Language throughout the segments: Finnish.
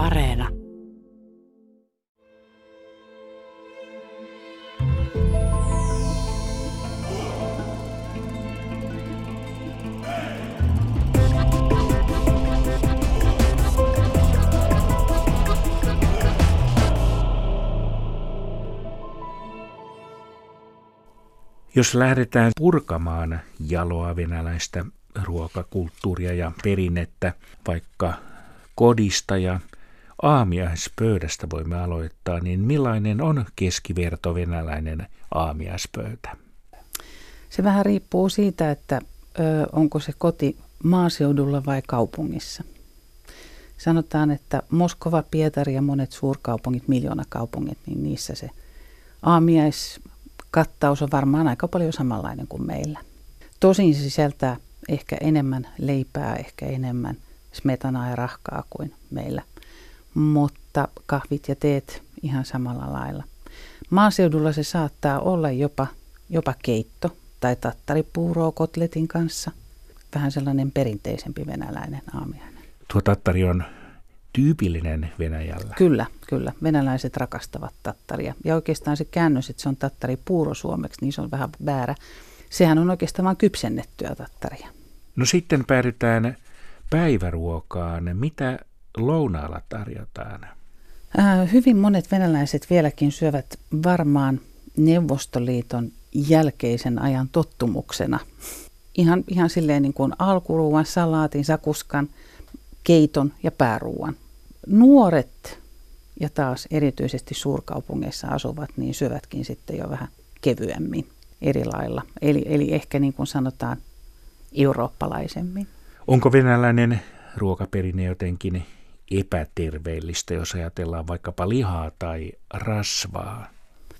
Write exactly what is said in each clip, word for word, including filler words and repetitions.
Areena. Jos lähdetään purkamaan jaloa venäläistä ruokakulttuuria ja perinnettä vaikka kodista ja aamiaispöydästä voimme aloittaa, niin millainen on keskiverto venäläinen aamiaispöytä? Se vähän riippuu siitä, että ö, onko se koti maaseudulla vai kaupungissa. Sanotaan, että Moskova, Pietari ja monet suurkaupungit, miljoonakaupungit, niin niissä se aamiaiskattaus on varmaan aika paljon samanlainen kuin meillä. Tosin se sisältää ehkä enemmän leipää, ehkä enemmän smetanaa ja rahkaa kuin meillä. Mutta kahvit ja teet ihan samalla lailla. Maaseudulla se saattaa olla jopa, jopa keitto tai tattaripuuroa kotletin kanssa. Vähän sellainen perinteisempi venäläinen aamiainen. Tuo tattari on tyypillinen Venäjällä. Kyllä, kyllä. Venäläiset rakastavat tattaria. Ja oikeastaan se käännös, että se on tattaripuuro suomeksi, niin se on vähän väärä. Sehän on oikeastaan vain kypsennettyä tattaria. No sitten päädytään päiväruokaan. Mitä lounaalla tarjotaan? Äh, hyvin monet venäläiset vieläkin syövät varmaan Neuvostoliiton jälkeisen ajan tottumuksena. Ihan, ihan silleen niin kuin alkuruuan, salaatin, sakuskan, keiton ja pääruuan. Nuoret ja taas erityisesti suurkaupungeissa asuvat niin syövätkin sitten jo vähän kevyemmin eri lailla. Eli, eli ehkä niin kuin sanotaan eurooppalaisemmin. Onko venäläinen ruokaperinne jotenkin epäterveellistä, jos ajatellaan vaikkapa lihaa tai rasvaa?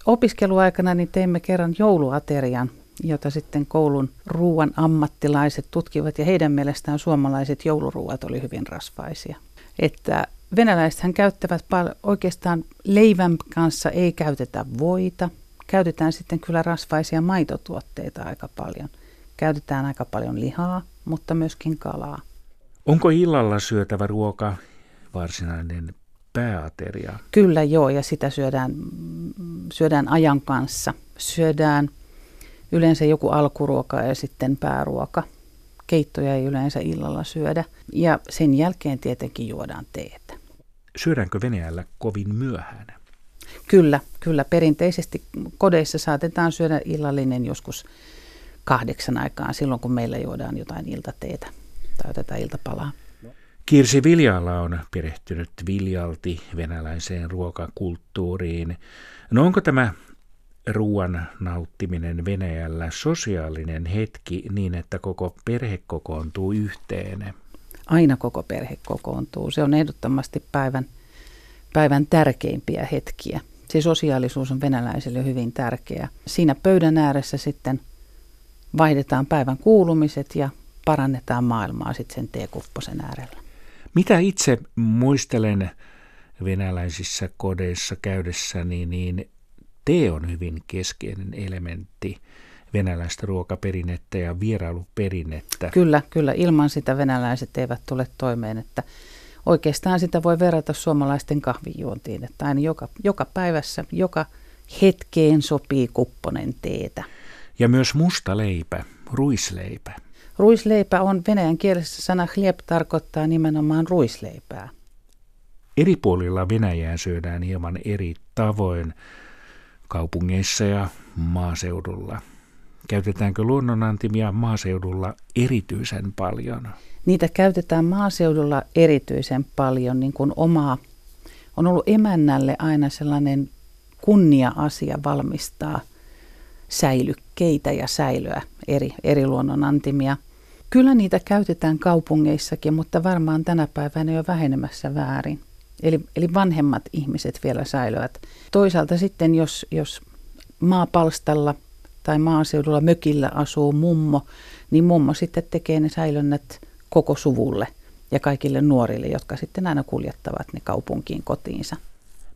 Opiskeluaikana niin teimme kerran jouluaterian, jota sitten koulun ruuan ammattilaiset tutkivat, ja heidän mielestään suomalaiset jouluruuat oli hyvin rasvaisia. Että venäläisethän käyttävät pal- oikeastaan leivän kanssa ei käytetä voita. Käytetään sitten kyllä rasvaisia maitotuotteita aika paljon. Käytetään aika paljon lihaa, mutta myöskin kalaa. Onko illalla syötävä ruoka varsinainen pääateria? Kyllä joo, ja sitä syödään, syödään ajan kanssa. Syödään yleensä joku alkuruoka ja sitten pääruoka. Keittoja ei yleensä illalla syödä. Ja sen jälkeen tietenkin juodaan teetä. Syödäänkö Venäjällä kovin myöhään? Kyllä, kyllä. Perinteisesti kodeissa saatetaan syödä illallinen joskus kahdeksan aikaan, silloin kun meillä juodaan jotain iltateetä. Tai otetaan iltapalaa. Kirsi Viljaala on perehtynyt viljalti venäläiseen ruokakulttuuriin. No onko tämä ruoan nauttiminen Venäjällä sosiaalinen hetki niin, että koko perhe kokoontuu yhteen? Aina koko perhe kokoontuu. Se on ehdottomasti päivän, päivän tärkeimpiä hetkiä. Se sosiaalisuus on venäläisille hyvin tärkeä. Siinä pöydän ääressä sitten vaihdetaan päivän kuulumiset ja parannetaan maailmaa sitten sen teekupposen äärellä. Mitä itse muistelen venäläisissä kodeissa käydessäni, niin tee on hyvin keskeinen elementti venäläistä ruokaperinnettä ja vierailuperinnettä. Kyllä, kyllä. Ilman sitä venäläiset eivät tule toimeen. Että oikeastaan sitä voi verrata suomalaisten kahvijuontiin, että aina joka, joka päivässä, joka hetkeen sopii kupponen teetä. Ja myös musta leipä, ruisleipä. Ruisleipä on venäjän kielessä sana hlieb, tarkoittaa nimenomaan ruisleipää. Eri puolilla Venäjää syödään hieman eri tavoin kaupungeissa ja maaseudulla. Käytetäänkö luonnonantimia maaseudulla erityisen paljon? Niitä käytetään maaseudulla erityisen paljon, niin kuin omaa. On ollut emännälle aina sellainen kunnia-asia valmistaa säilykkeitä ja säilöä, eri, eri luonnonantimia. Kyllä niitä käytetään kaupungeissakin, mutta varmaan tänä päivänä jo vähenemässä väärin. Eli, eli vanhemmat ihmiset vielä säilöät. Toisaalta sitten, jos, jos maapalstalla tai maaseudulla mökillä asuu mummo, niin mummo sitten tekee ne säilönnät koko suvulle ja kaikille nuorille, jotka sitten aina kuljettavat ne kaupunkiin kotiinsa.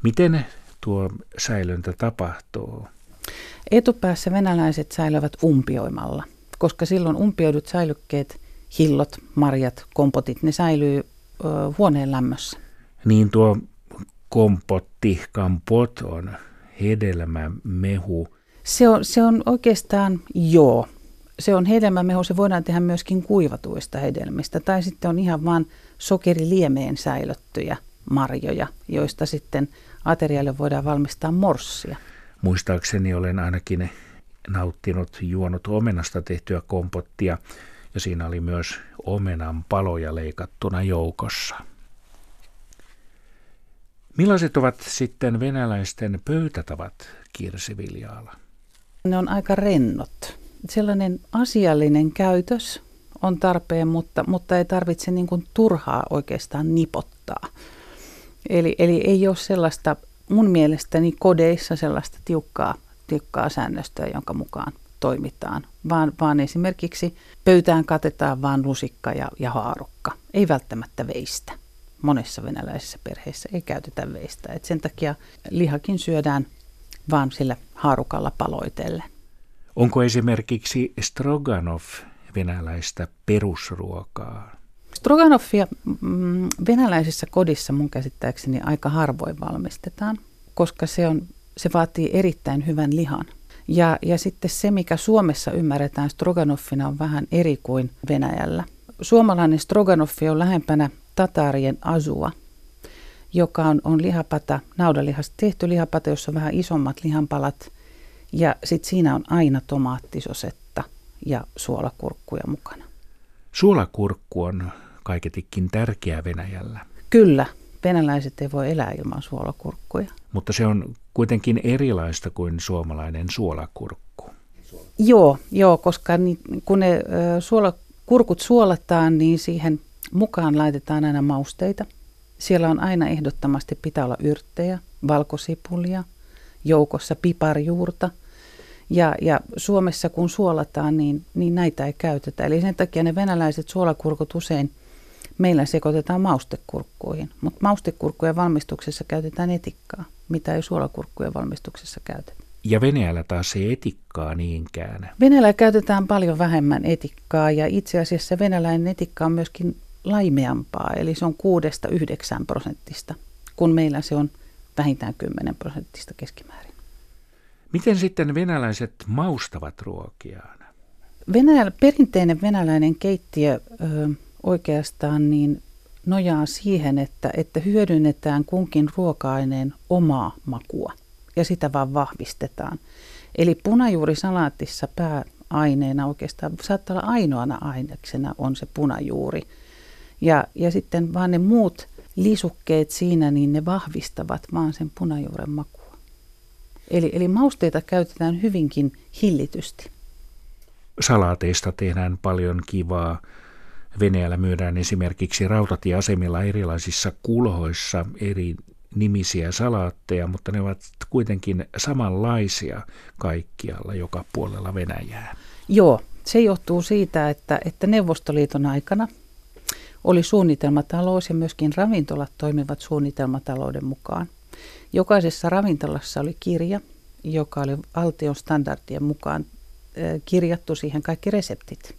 Miten tuo säilöntä tapahtuu? Etupäässä venäläiset säilövät umpioimalla, koska silloin umpioidut säilykkeet, hillot, marjat, kompotit, ne säilyy ö, huoneen lämmössä. niin tuo kompotti, kampot on hedelmämehu. Se on, se on oikeastaan, joo, se on hedelmämehu, se voidaan tehdä myöskin kuivatuista hedelmistä, tai sitten on ihan vaan sokeriliemeen säilöttyjä marjoja, joista sitten aterialle voidaan valmistaa morssia. Muistaakseni olen ainakin nauttinut, juonut omenasta tehtyä kompottia, ja siinä oli myös omenan paloja leikattuna joukossa. Millaiset ovat sitten venäläisten pöytätavat, Kirsi Viljaala? Ne on aika rennot. Sellainen asiallinen käytös on tarpeen, mutta, mutta ei tarvitse niin kuin turhaa oikeastaan nipottaa. Eli, eli ei ole sellaista, mun mielestäni kodeissa sellaista tiukkaa, tiukkaa säännöstöä, jonka mukaan toimitaan, vaan, vaan esimerkiksi pöytään katetaan vain lusikka ja, ja haarukka, ei välttämättä veistä. Monessa venäläisessä perheessä ei käytetä veistä, et sen takia lihakin syödään vaan sillä haarukalla paloitellen. Onko esimerkiksi stroganoff venäläistä perusruokaa? Stroganoffia mm, venäläisessä kodissa mun käsittääkseni aika harvoin valmistetaan, koska se, on, se vaatii erittäin hyvän lihan. Ja, ja sitten se, mikä Suomessa ymmärretään stroganoffina, on vähän eri kuin Venäjällä. Suomalainen stroganoffi on lähempänä tatarien azua, joka on, on lihapata, naudanlihasta tehty lihapata, jossa on vähän isommat lihanpalat. Ja sitten siinä on aina tomaattisosetta ja suolakurkkuja mukana. Suolakurkku on kaiketikin tärkeä Venäjällä. Kyllä, venäläiset ei voi elää ilman suolakurkkuja. Mutta se on kuitenkin erilaista kuin suomalainen suolakurkku. Joo, joo koska ni, kun ne suolakurkut suolataan, niin siihen mukaan laitetaan aina mausteita. Siellä on aina ehdottomasti pitää olla yrttejä, valkosipulia, joukossa piparjuurta. Ja, ja Suomessa kun suolataan, niin, niin näitä ei käytetä. Eli sen takia ne venäläiset suolakurkut usein meillä sekoitetaan maustekurkkuihin. Mutta maustekurkkujen valmistuksessa käytetään etikkaa, mitä ei suolakurkkujen valmistuksessa käytetä. Ja Venäjällä taas ei etikkaa niinkään. Venäjällä käytetään paljon vähemmän etikkaa, ja itse asiassa venäläinen etikka on myöskin laimeampaa. Eli se on kuudesta yhdeksään prosenttista, kun meillä se on vähintään kymmenen prosenttista keskimäärin. Miten sitten venäläiset maustavat ruokiaan? Venäjä, perinteinen venäläinen keittiö ö, oikeastaan niin nojaa siihen, että, että hyödynnetään kunkin ruoka-aineen omaa makua ja sitä vaan vahvistetaan. Eli punajuurisalaatissa pääaineena oikeastaan saattaa olla ainoana aineksena on se punajuuri. Ja, ja sitten vaan ne muut lisukkeet siinä, niin ne vahvistavat vaan sen punajuuren makua. Eli, eli mausteita käytetään hyvinkin hillitysti. Salaateista tehdään paljon kivaa. Venäjällä myydään esimerkiksi rautatieasemilla erilaisissa kulhoissa eri nimisiä salaatteja, mutta ne ovat kuitenkin samanlaisia kaikkialla joka puolella Venäjää. Joo, se johtuu siitä, että, että Neuvostoliiton aikana oli suunnitelmatalous ja myöskin ravintolat toimivat suunnitelmatalouden mukaan. Jokaisessa ravintolassa oli kirja, joka oli valtion standardien mukaan kirjattu siihen kaikki reseptit.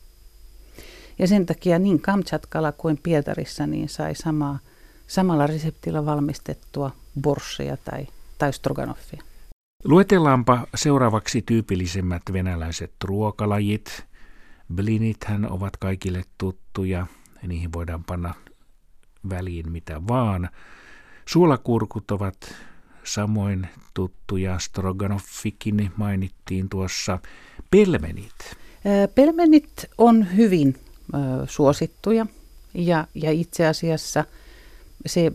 Ja sen takia niin Kamtšatkalla kuin Pietarissa niin sai samaa, samalla reseptillä valmistettua borssia tai, tai stroganoffia. Luetellaanpa seuraavaksi tyypillisimmät venäläiset ruokalajit. Blinithän ovat kaikille tuttuja, ja niihin voidaan panna väliin mitä vaan. Suolakurkut ovat samoin tuttuja, stroganoffikin mainittiin tuossa. Pelmenit. Pelmenit on hyvin ö, suosittuja ja, ja itse asiassa se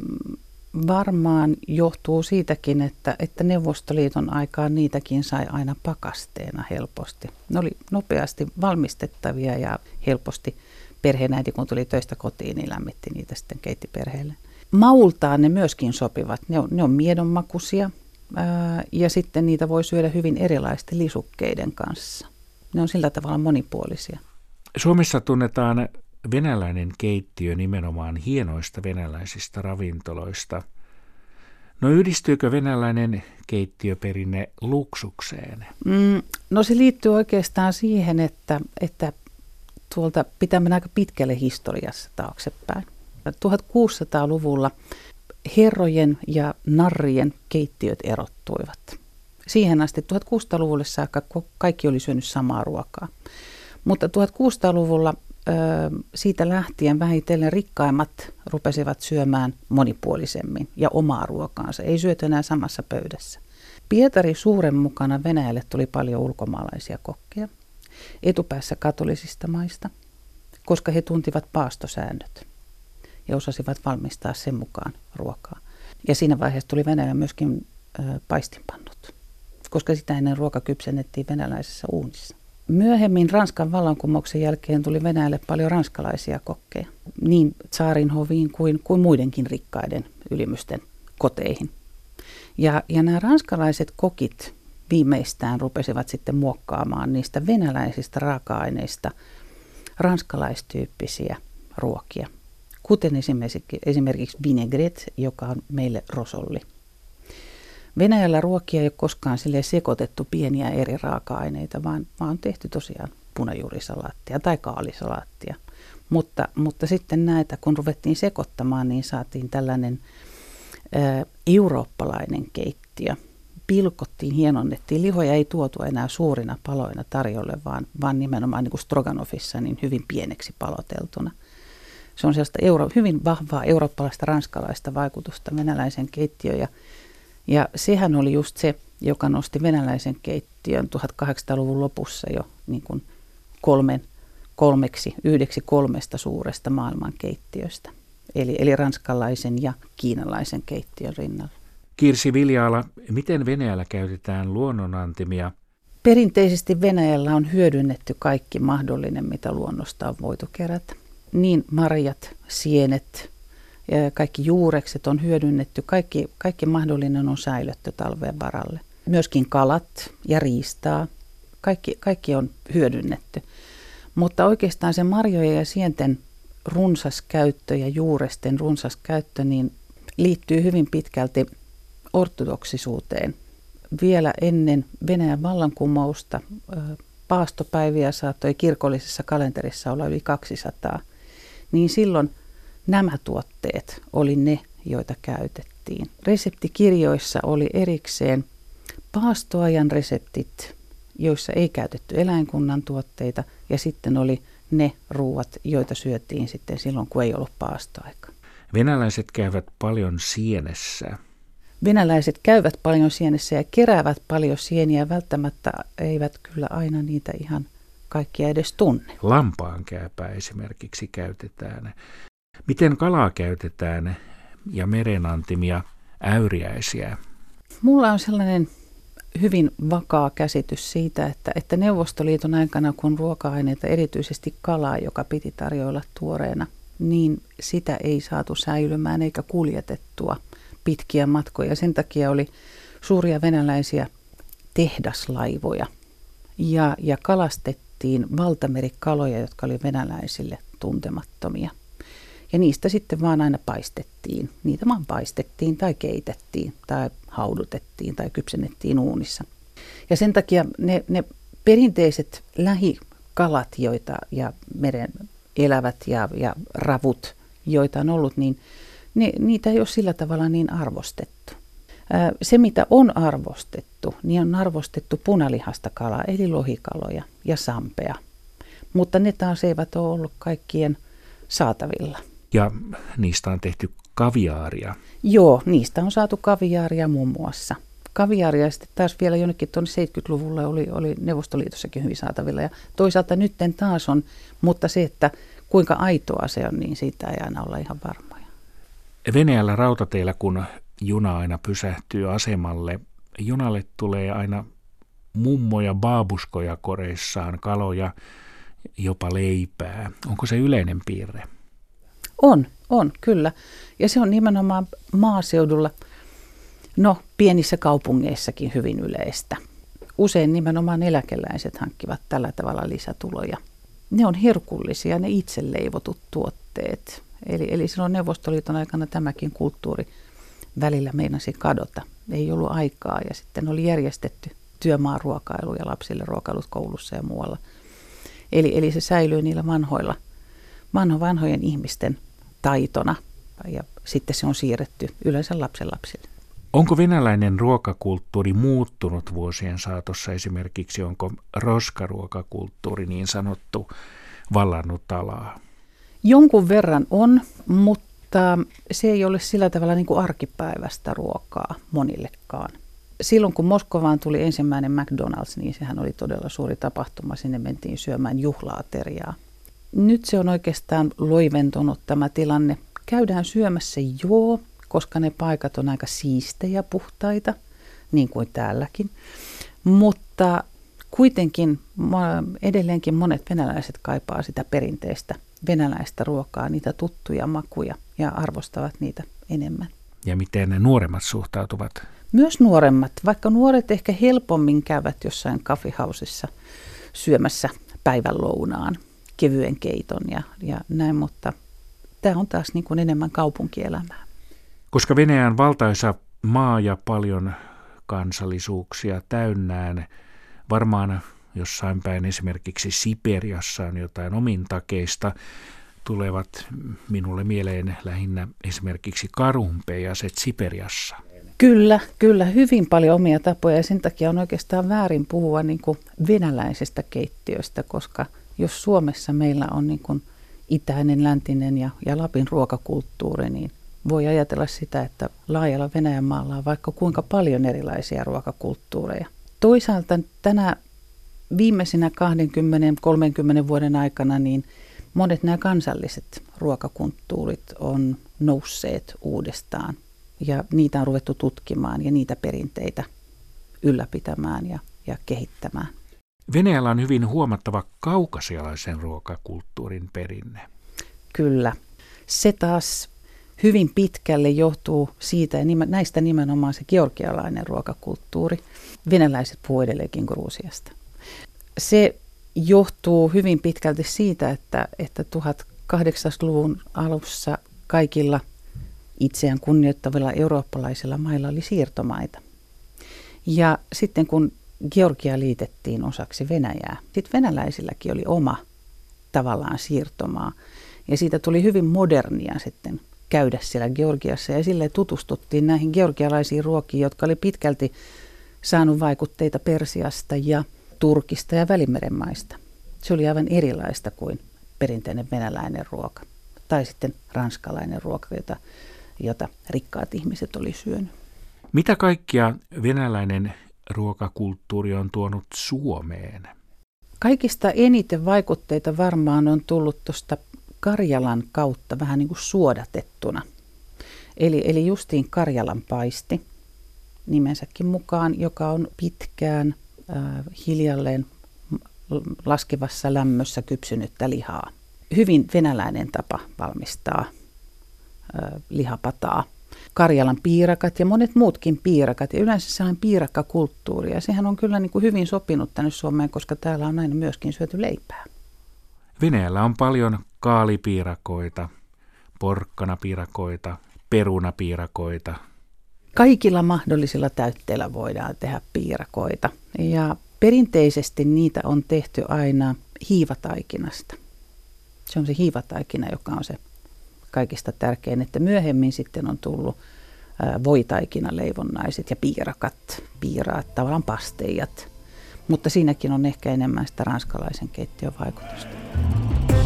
varmaan johtuu siitäkin, että, että Neuvostoliiton aikaan niitäkin sai aina pakasteena helposti. Ne oli nopeasti valmistettavia ja helposti perheenäiti, kun tuli töistä kotiin, niin lämmitti niitä sitten keittiperheelle. Maultaan ne myöskin sopivat. Ne on, ne on miedonmakuisia ää, ja sitten niitä voi syödä hyvin erilaisten lisukkeiden kanssa. Ne on sillä tavalla monipuolisia. Suomessa tunnetaan venäläinen keittiö nimenomaan hienoista venäläisistä ravintoloista. No yhdistyykö venäläinen keittiöperinne luksukseen? Mm, no se liittyy oikeastaan siihen, että, että tuolta pitää mennä aika pitkälle historiassa taaksepäin. tuhatkuusisataaluvulla herrojen ja narrien keittiöt erottuivat. Siihen asti kuusitoistasataa-luvulle saakka kaikki oli syönyt samaa ruokaa. Mutta kuusitoistasataa-luvulla siitä lähtien vähitellen rikkaimmat rupesivat syömään monipuolisemmin ja omaa ruokaansa. Ei syöty enää samassa pöydässä. Pietari Suuren mukana Venäjälle tuli paljon ulkomaalaisia kokkeja, etupäässä katolisista maista, koska he tuntivat paastosäännöt ja osasivat valmistaa sen mukaan ruokaa. Ja siinä vaiheessa tuli Venäjälle myöskin paistinpannut, koska sitä ennen ruoka kypsennettiin venäläisessä uunissa. Myöhemmin Ranskan vallankumouksen jälkeen tuli Venäjälle paljon ranskalaisia kokkeja, niin tsaarin hoviin kuin, kuin muidenkin rikkaiden ylimysten koteihin. Ja, ja nämä ranskalaiset kokit viimeistään rupesivat sitten muokkaamaan niistä venäläisistä raaka-aineista ranskalaistyyppisiä ruokia, kuten esimerkiksi, esimerkiksi vinaigrette, joka on meille rosolli. Venäjällä ruokia ei ole koskaan sekoitettu pieniä eri raaka-aineita, vaan, vaan on tehty tosiaan punajuurisalaattia tai kaalisalaattia. Mutta, mutta sitten näitä, kun ruvettiin sekoittamaan, niin saatiin tällainen ä, eurooppalainen keittiö. Pilkottiin, hienonnettiin. Lihoja ei tuotu enää suurina paloina tarjolle, vaan, vaan nimenomaan niin kuin stroganoffissa niin hyvin pieneksi paloteltuna. Se on sellaista euro, hyvin vahvaa eurooppalaista ranskalaista vaikutusta venäläisen keittiöön. Ja sehän oli just se, joka nosti venäläisen keittiön tuhatkahdeksansataaluvun lopussa jo niin kuin kolmen, kolmeksi, yhdeksi kolmesta suuresta maailman keittiöstä. Eli, eli ranskalaisen ja kiinalaisen keittiön rinnalla. Kirsi Viljaala, miten Venäjällä käytetään luonnonantimia? Perinteisesti Venäjällä on hyödynnetty kaikki mahdollinen, mitä luonnosta on voitu kerätä. Niin marjat, sienet. Kaikki juurekset on hyödynnetty, kaikki, kaikki mahdollinen on säilötty talven varalle. Myöskin kalat ja riistaa, kaikki, kaikki on hyödynnetty. Mutta oikeastaan se marjojen ja sienten runsas käyttö ja juuresten runsas käyttö niin liittyy hyvin pitkälti ortodoksisuuteen. Vielä ennen Venäjän vallankumousta paastopäiviä saattoi kirkollisessa kalenterissa olla yli kaksisataa, niin silloin nämä tuotteet oli ne, joita käytettiin. Reseptikirjoissa oli erikseen paastoajan reseptit, joissa ei käytetty eläinkunnan tuotteita, ja sitten oli ne ruuat, joita syötiin sitten silloin, kun ei ollut paastoaika. Venäläiset käyvät paljon sienessä. Venäläiset käyvät paljon sienessä ja keräävät paljon sieniä, välttämättä eivät kyllä aina niitä ihan kaikkia edes tunne. Lampaankääpää esimerkiksi käytetään. Miten kalaa käytetään ja merenantimia, äyriäisiä? Mulla on sellainen hyvin vakaa käsitys siitä, että, että Neuvostoliiton aikana, kun ruoka-aineita, erityisesti kalaa, joka piti tarjoilla tuoreena, niin sitä ei saatu säilymään eikä kuljetettua pitkiä matkoja. Sen takia oli suuria venäläisiä tehdaslaivoja ja, ja kalastettiin valtamerikaloja, jotka oli venäläisille tuntemattomia. Ja niistä sitten vaan aina paistettiin. Niitä vaan paistettiin tai keitettiin tai haudutettiin tai kypsennettiin uunissa. Ja sen takia ne, ne perinteiset lähikalat joita, ja meren elävät ja, ja ravut, joita on ollut, niin ne, niitä ei ole sillä tavalla niin arvostettu. Ää, se mitä on arvostettu, niin on arvostettu punalihasta kalaa, eli lohikaloja ja sampea. Mutta ne taas eivät ole ollut kaikkien saatavilla. Ja niistä on tehty kaviaaria. Joo, niistä on saatu kaviaaria muun muassa. Kaviaaria sitten taas vielä jonnekin tuonne seitsemänkymmentäluvulla oli, oli Neuvostoliitossakin hyvin saatavilla. Ja toisaalta nytten taas on, mutta se, että kuinka aitoa se on, niin siitä ei aina olla ihan varmoja. Venäjällä rautateillä, kun juna aina pysähtyy asemalle, junalle tulee aina mummoja, baabuskoja koreissaan, kaloja, jopa leipää. Onko se yleinen piirre? On, on, kyllä. Ja se on nimenomaan maaseudulla, no pienissä kaupungeissakin hyvin yleistä. Usein nimenomaan eläkeläiset hankkivat tällä tavalla lisätuloja. Ne on herkullisia, ne itse leivotut tuotteet. Eli, eli silloin Neuvostoliiton aikana tämäkin kulttuuri välillä meinasi kadota. Ei ollut aikaa ja sitten oli järjestetty työmaaruokailu ja lapsille ruokailut koulussa ja muualla. Eli, eli se säilyy niillä vanhoilla, vanho, vanhojen ihmisten taitona ja sitten se on siirretty yleensä lapsenlapsille. Onko venäläinen ruokakulttuuri muuttunut vuosien saatossa? Esimerkiksi onko roskaruokakulttuuri niin sanottu vallannut alaa? Jonkun verran on, mutta se ei ole sillä tavalla niin kuin arkipäiväistä ruokaa monillekaan. Silloin kun Moskovaan tuli ensimmäinen McDonald's, niin sehän oli todella suuri tapahtuma. Sinne mentiin syömään juhlaateriaa. Nyt se on oikeastaan loiventunut tämä tilanne. Käydään syömässä joo, koska ne paikat on aika siistejä, puhtaita, niin kuin täälläkin. Mutta kuitenkin edelleenkin monet venäläiset kaipaa sitä perinteistä venäläistä ruokaa, niitä tuttuja makuja ja arvostavat niitä enemmän. Ja miten ne nuoremmat suhtautuvat? Myös nuoremmat, vaikka nuoret ehkä helpommin käyvät jossain coffeehousessa syömässä päivänlounaan, kevyen keiton ja, ja näin, mutta tämä on taas niin kuin enemmän kaupunkielämää. Koska Venäjä on valtaisa maa ja paljon kansallisuuksia täynnään, varmaan jossain päin esimerkiksi Siperiassa on jotain omintakeista, tulevat minulle mieleen lähinnä esimerkiksi karhunpeijaset Siperiassa. Kyllä, kyllä. Hyvin paljon omia tapoja ja sen takia on oikeastaan väärin puhua niin kuin venäläisestä keittiöstä, koska jos Suomessa meillä on niin kuin itäinen, läntinen ja, ja Lapin ruokakulttuuri, niin voi ajatella sitä, että laajalla Venäjänmaalla on vaikka kuinka paljon erilaisia ruokakulttuureja. Toisaalta tänä viimeisenä kaksikymmentä kolmekymmentä vuoden aikana niin monet nämä kansalliset ruokakulttuurit on nousseet uudestaan. Ja niitä on ruvettu tutkimaan ja niitä perinteitä ylläpitämään ja, ja kehittämään. Venäjällä on hyvin huomattava kaukasialaisen ruokakulttuurin perinne. Kyllä. Se taas hyvin pitkälle johtuu siitä ja näistä nimenomaan se georgialainen ruokakulttuuri. Venäläiset puhuu edelleenkin Gruusiasta. Se johtuu hyvin pitkälti siitä, että, että tuhatkahdeksansataaluvun alussa kaikilla itseään kunnioittavilla eurooppalaisilla mailla oli siirtomaita. Ja sitten kun Georgia liitettiin osaksi Venäjää, sitten venäläisilläkin oli oma tavallaan siirtomaa. Ja siitä tuli hyvin modernia sitten käydä siellä Georgiassa ja silleen tutustuttiin näihin georgialaisiin ruokiin, jotka oli pitkälti saanut vaikutteita Persiasta ja Turkista ja Välimeren maista. Se oli aivan erilaista kuin perinteinen venäläinen ruoka tai sitten ranskalainen ruoka, jota jota rikkaat ihmiset oli syönyt. Mitä kaikkia venäläinen ruokakulttuuri on tuonut Suomeen? Kaikista eniten vaikutteita varmaan on tullut tuosta Karjalan kautta vähän niin kuin suodatettuna. Eli, eli justiin Karjalan paisti nimensäkin mukaan, joka on pitkään äh, hiljalleen laskevassa lämmössä kypsynyttä lihaa. Hyvin venäläinen tapa valmistaa lihapataa. Karjalan piirakat ja monet muutkin piirakat. Ja yleensä se on piirakkakulttuuri. Ja sehän on kyllä niin kuin hyvin sopinut tänne Suomeen, koska täällä on aina myöskin syöty leipää. Venäjällä on paljon kaalipiirakoita, porkkanapiirakoita, perunapiirakoita. Kaikilla mahdollisilla täytteillä voidaan tehdä piirakoita. Ja perinteisesti niitä on tehty aina hiivataikinasta. Se on se hiivataikina, joka on se kaikista tärkein, että myöhemmin sitten on tullut voitaikinaleivonnaiset ja piirakat, piiraat, tavallaan pasteijat. Mutta siinäkin on ehkä enemmän sitä ranskalaisen keittiön vaikutusta.